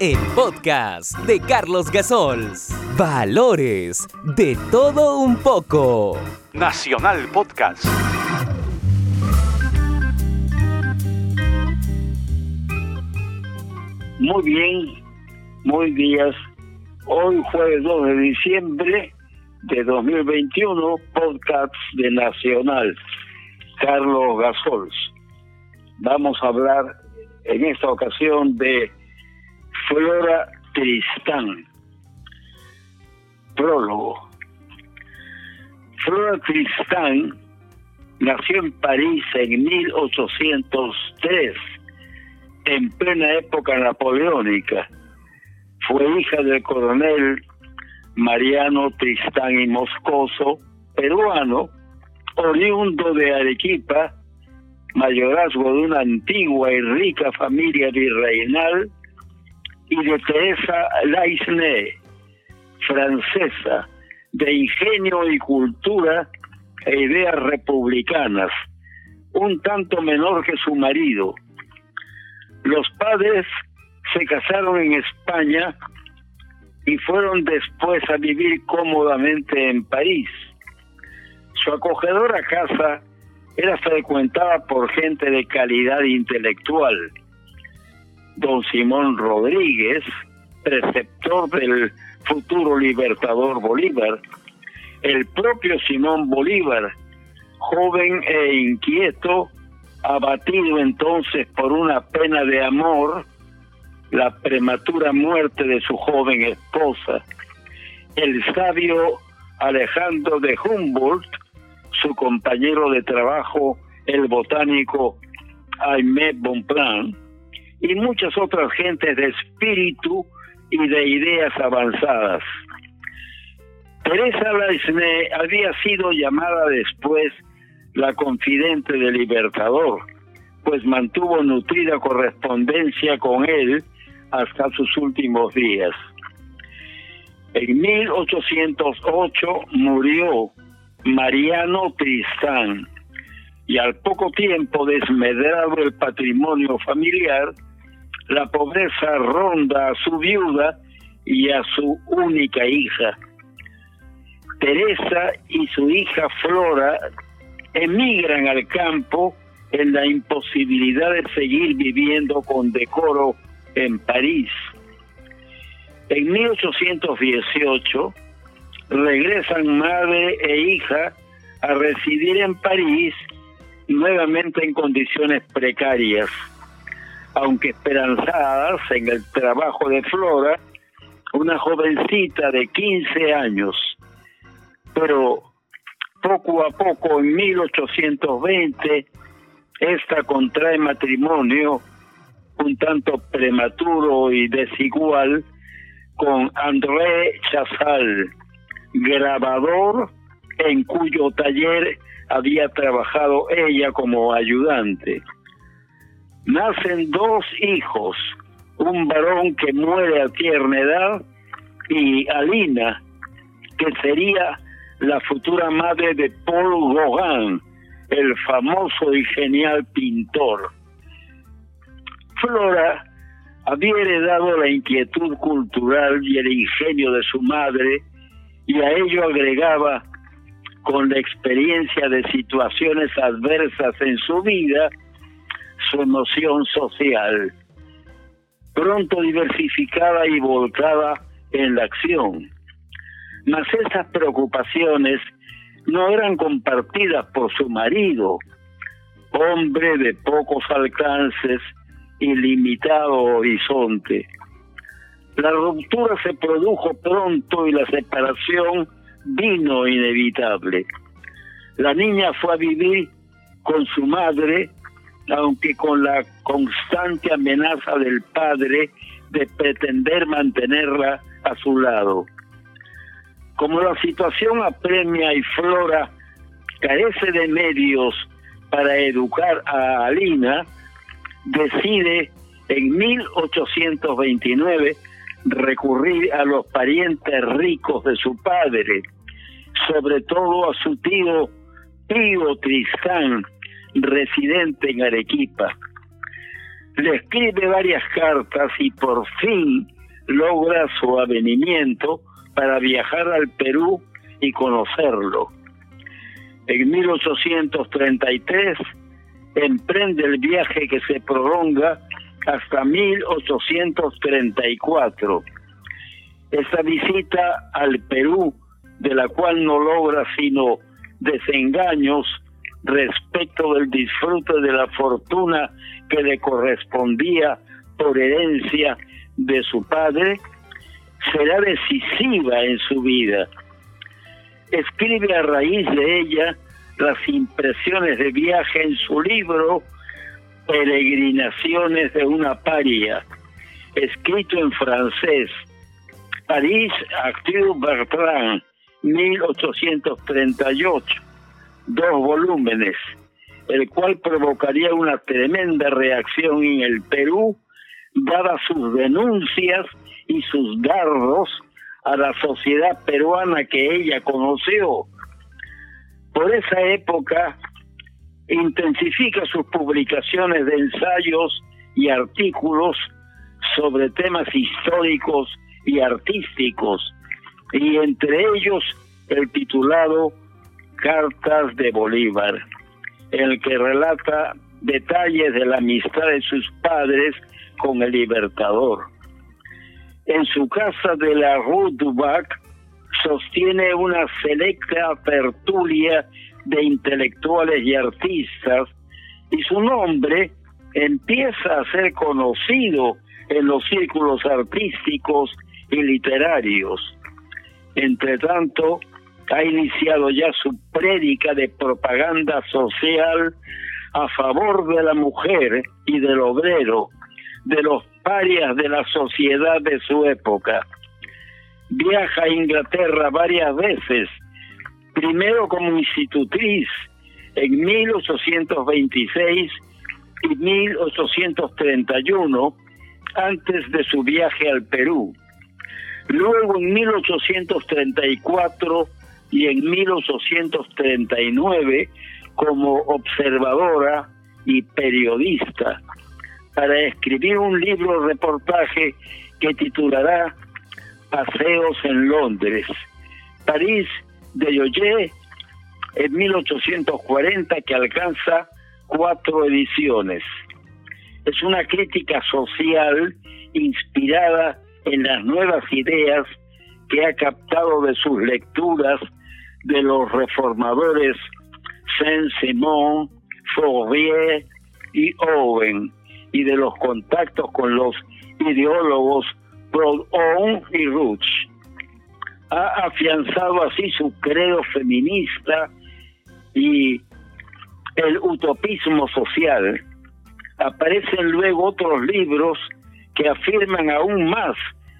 El podcast de Carlos Gassols. Valores de todo un poco. Nacional Podcast. Muy bien, muy días. Hoy jueves 2 de diciembre de 2021, podcast de Nacional. Carlos Gassols. Vamos a hablar en esta ocasión de Flora Tristán. Prólogo. Flora Tristán nació en París en 1803, en plena época napoleónica. Fue hija del coronel Mariano Tristán y Moscoso, peruano, oriundo de Arequipa, mayorazgo de una antigua y rica familia virreinal, y de Teresa Laisne, francesa, de ingenio y cultura e ideas republicanas, un tanto menor que su marido. Los padres se casaron en España y fueron después a vivir cómodamente en París. Su acogedora casa era frecuentada por gente de calidad intelectual. Don Simón Rodríguez, preceptor del futuro libertador Bolívar, el propio Simón Bolívar, joven e inquieto, abatido entonces por una pena de amor, la prematura muerte de su joven esposa, el sabio Alejandro de Humboldt, su compañero de trabajo, el botánico Aimé Bonpland, y muchas otras gentes de espíritu y de ideas avanzadas. Teresa Laisne había sido llamada después la confidente del Libertador, pues mantuvo nutrida correspondencia con él hasta sus últimos días. En 1808 murió Mariano Tristán, y al poco tiempo, desmedrado el patrimonio familiar, la pobreza ronda a su viuda y a su única hija. Teresa y su hija Flora emigran al campo en la imposibilidad de seguir viviendo con decoro en París. En 1818 regresan madre e hija a residir en París, nuevamente en condiciones precarias, aunque esperanzadas en el trabajo de Flora, una jovencita de 15 años. Pero poco a poco, en 1820, esta contrae matrimonio un tanto prematuro y desigual con André Chazal, grabador en cuyo taller había trabajado ella como ayudante. Nacen dos hijos, un varón que muere a tierna edad y Alina, que sería la futura madre de Paul Gauguin, el famoso y genial pintor. Flora había heredado la inquietud cultural y el ingenio de su madre, y a ello agregaba, con la experiencia de situaciones adversas en su vida, su noción social, pronto diversificada y volcada en la acción. Mas esas preocupaciones no eran compartidas por su marido, hombre de pocos alcances y limitado horizonte. La ruptura se produjo pronto y la separación vino inevitable. La niña fue a vivir con su madre aunque con la constante amenaza del padre de pretender mantenerla a su lado. Como la situación apremia y Flora carece de medios para educar a Alina, decide en 1829 recurrir a los parientes ricos de su padre, sobre todo a su tío Pío Tristán, residente en Arequipa. Le escribe varias cartas y por fin logra su avenimiento para viajar al Perú y conocerlo. En 1833 emprende el viaje que se prolonga hasta 1834. Esta visita al Perú, de la cual no logra sino desengaños respecto del disfrute de la fortuna que le correspondía por herencia de su padre, será decisiva en su vida. Escribe a raíz de ella las impresiones de viaje en su libro Peregrinaciones de una paria, escrito en francés, París, Arthur Bertrand, 1838, 2 volúmenes, el cual provocaría una tremenda reacción en el Perú, dadas sus denuncias y sus dardos a la sociedad peruana que ella conoció. Por esa época intensifica sus publicaciones de ensayos y artículos sobre temas históricos y artísticos, y entre ellos el titulado Cartas de Bolívar, en el que relata detalles de la amistad de sus padres con el libertador. En su casa de la Rue Dubac sostiene una selecta tertulia de intelectuales y artistas, y su nombre empieza a ser conocido en los círculos artísticos y literarios. Entre tanto, ha iniciado ya su prédica de propaganda social a favor de la mujer y del obrero, de los parias de la sociedad de su época. Viaja a Inglaterra varias veces, primero como institutriz en 1826 y 1831, antes de su viaje al Perú. Luego en 1834 y en 1839 como observadora y periodista, para escribir un libro reportaje que titulará Paseos en Londres, París de Yoyé, en 1840, que alcanza 4 ediciones. Es una crítica social inspirada en las nuevas ideas que ha captado de sus lecturas de los reformadores Saint-Simon, Fourier y Owen, y de los contactos con los ideólogos Proudhon y Roux. Ha afianzado así su credo feminista y el utopismo social. Aparecen luego otros libros que afirman aún más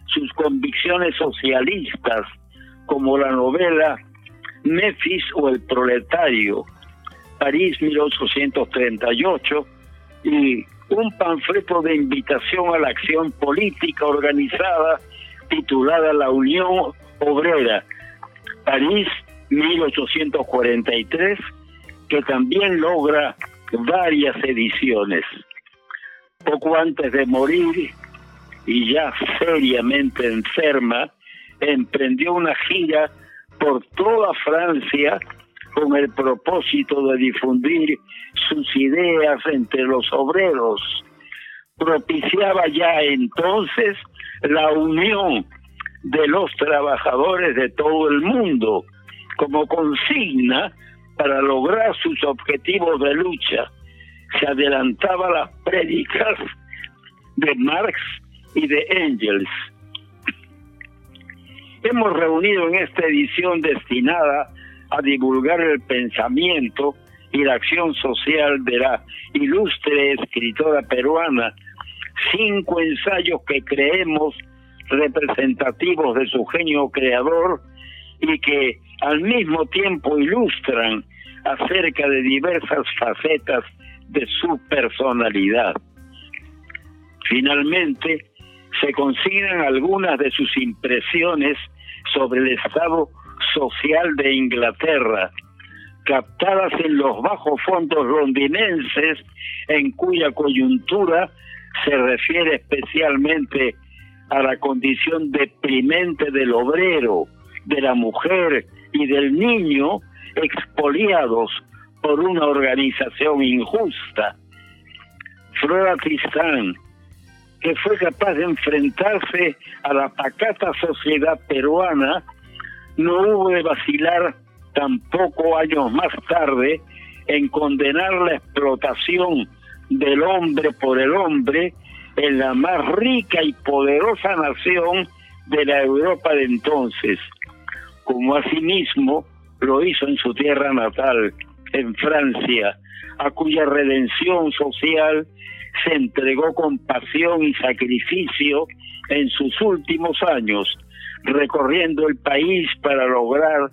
sus convicciones socialistas, como la novela Méfis o el proletario, París 1838, y un panfleto de invitación a la acción política organizada titulada La Unión Obrera, París 1843, que también logra varias ediciones. Poco antes de morir, y ya seriamente enferma, emprendió una gira por toda Francia con el propósito de difundir sus ideas entre los obreros. Propiciaba ya entonces la unión de los trabajadores de todo el mundo como consigna para lograr sus objetivos de lucha. Se adelantaba las prédicas de Marx y de Engels. Hemos reunido en esta edición destinada a divulgar el pensamiento y la acción social de la ilustre escritora peruana, 5 ensayos que creemos representativos de su genio creador y que al mismo tiempo ilustran acerca de diversas facetas de su personalidad. Finalmente, se consignan algunas de sus impresiones sobre el estado social de Inglaterra, captadas en los bajos fondos londinenses, en cuya coyuntura se refiere especialmente a la condición deprimente del obrero, de la mujer y del niño, expoliados por una organización injusta. Flora Tristán, que fue capaz de enfrentarse a la pacata sociedad peruana, no hubo de vacilar tampoco años más tarde en condenar la explotación del hombre por el hombre en la más rica y poderosa nación de la Europa de entonces, como asimismo lo hizo en su tierra natal, en Francia, a cuya redención social se entregó con pasión y sacrificio en sus últimos años, recorriendo el país para lograr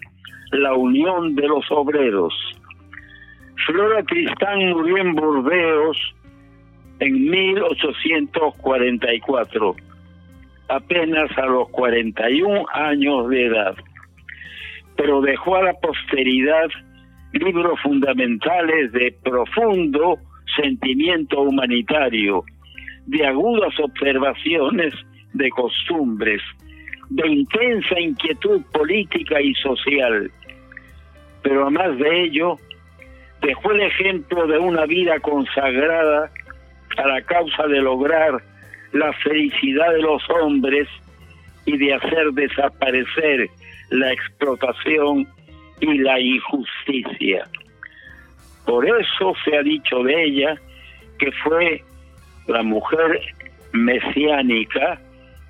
la unión de los obreros. Flora Tristán murió en Burdeos en 1844, apenas a los 41 años de edad, pero dejó a la posteridad libros fundamentales de profundo sentimiento humanitario, de agudas observaciones de costumbres, de intensa inquietud política y social. Pero además de ello, dejó el ejemplo de una vida consagrada a la causa de lograr la felicidad de los hombres y de hacer desaparecer la explotación y la injusticia. Por eso se ha dicho de ella que fue la mujer mesiánica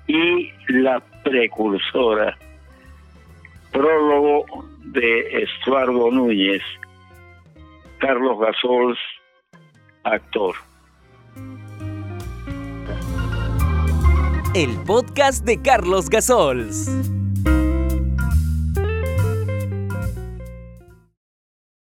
y la precursora. Prólogo de Estuardo Núñez. Carlos Gassols, actor. El podcast de Carlos Gassols.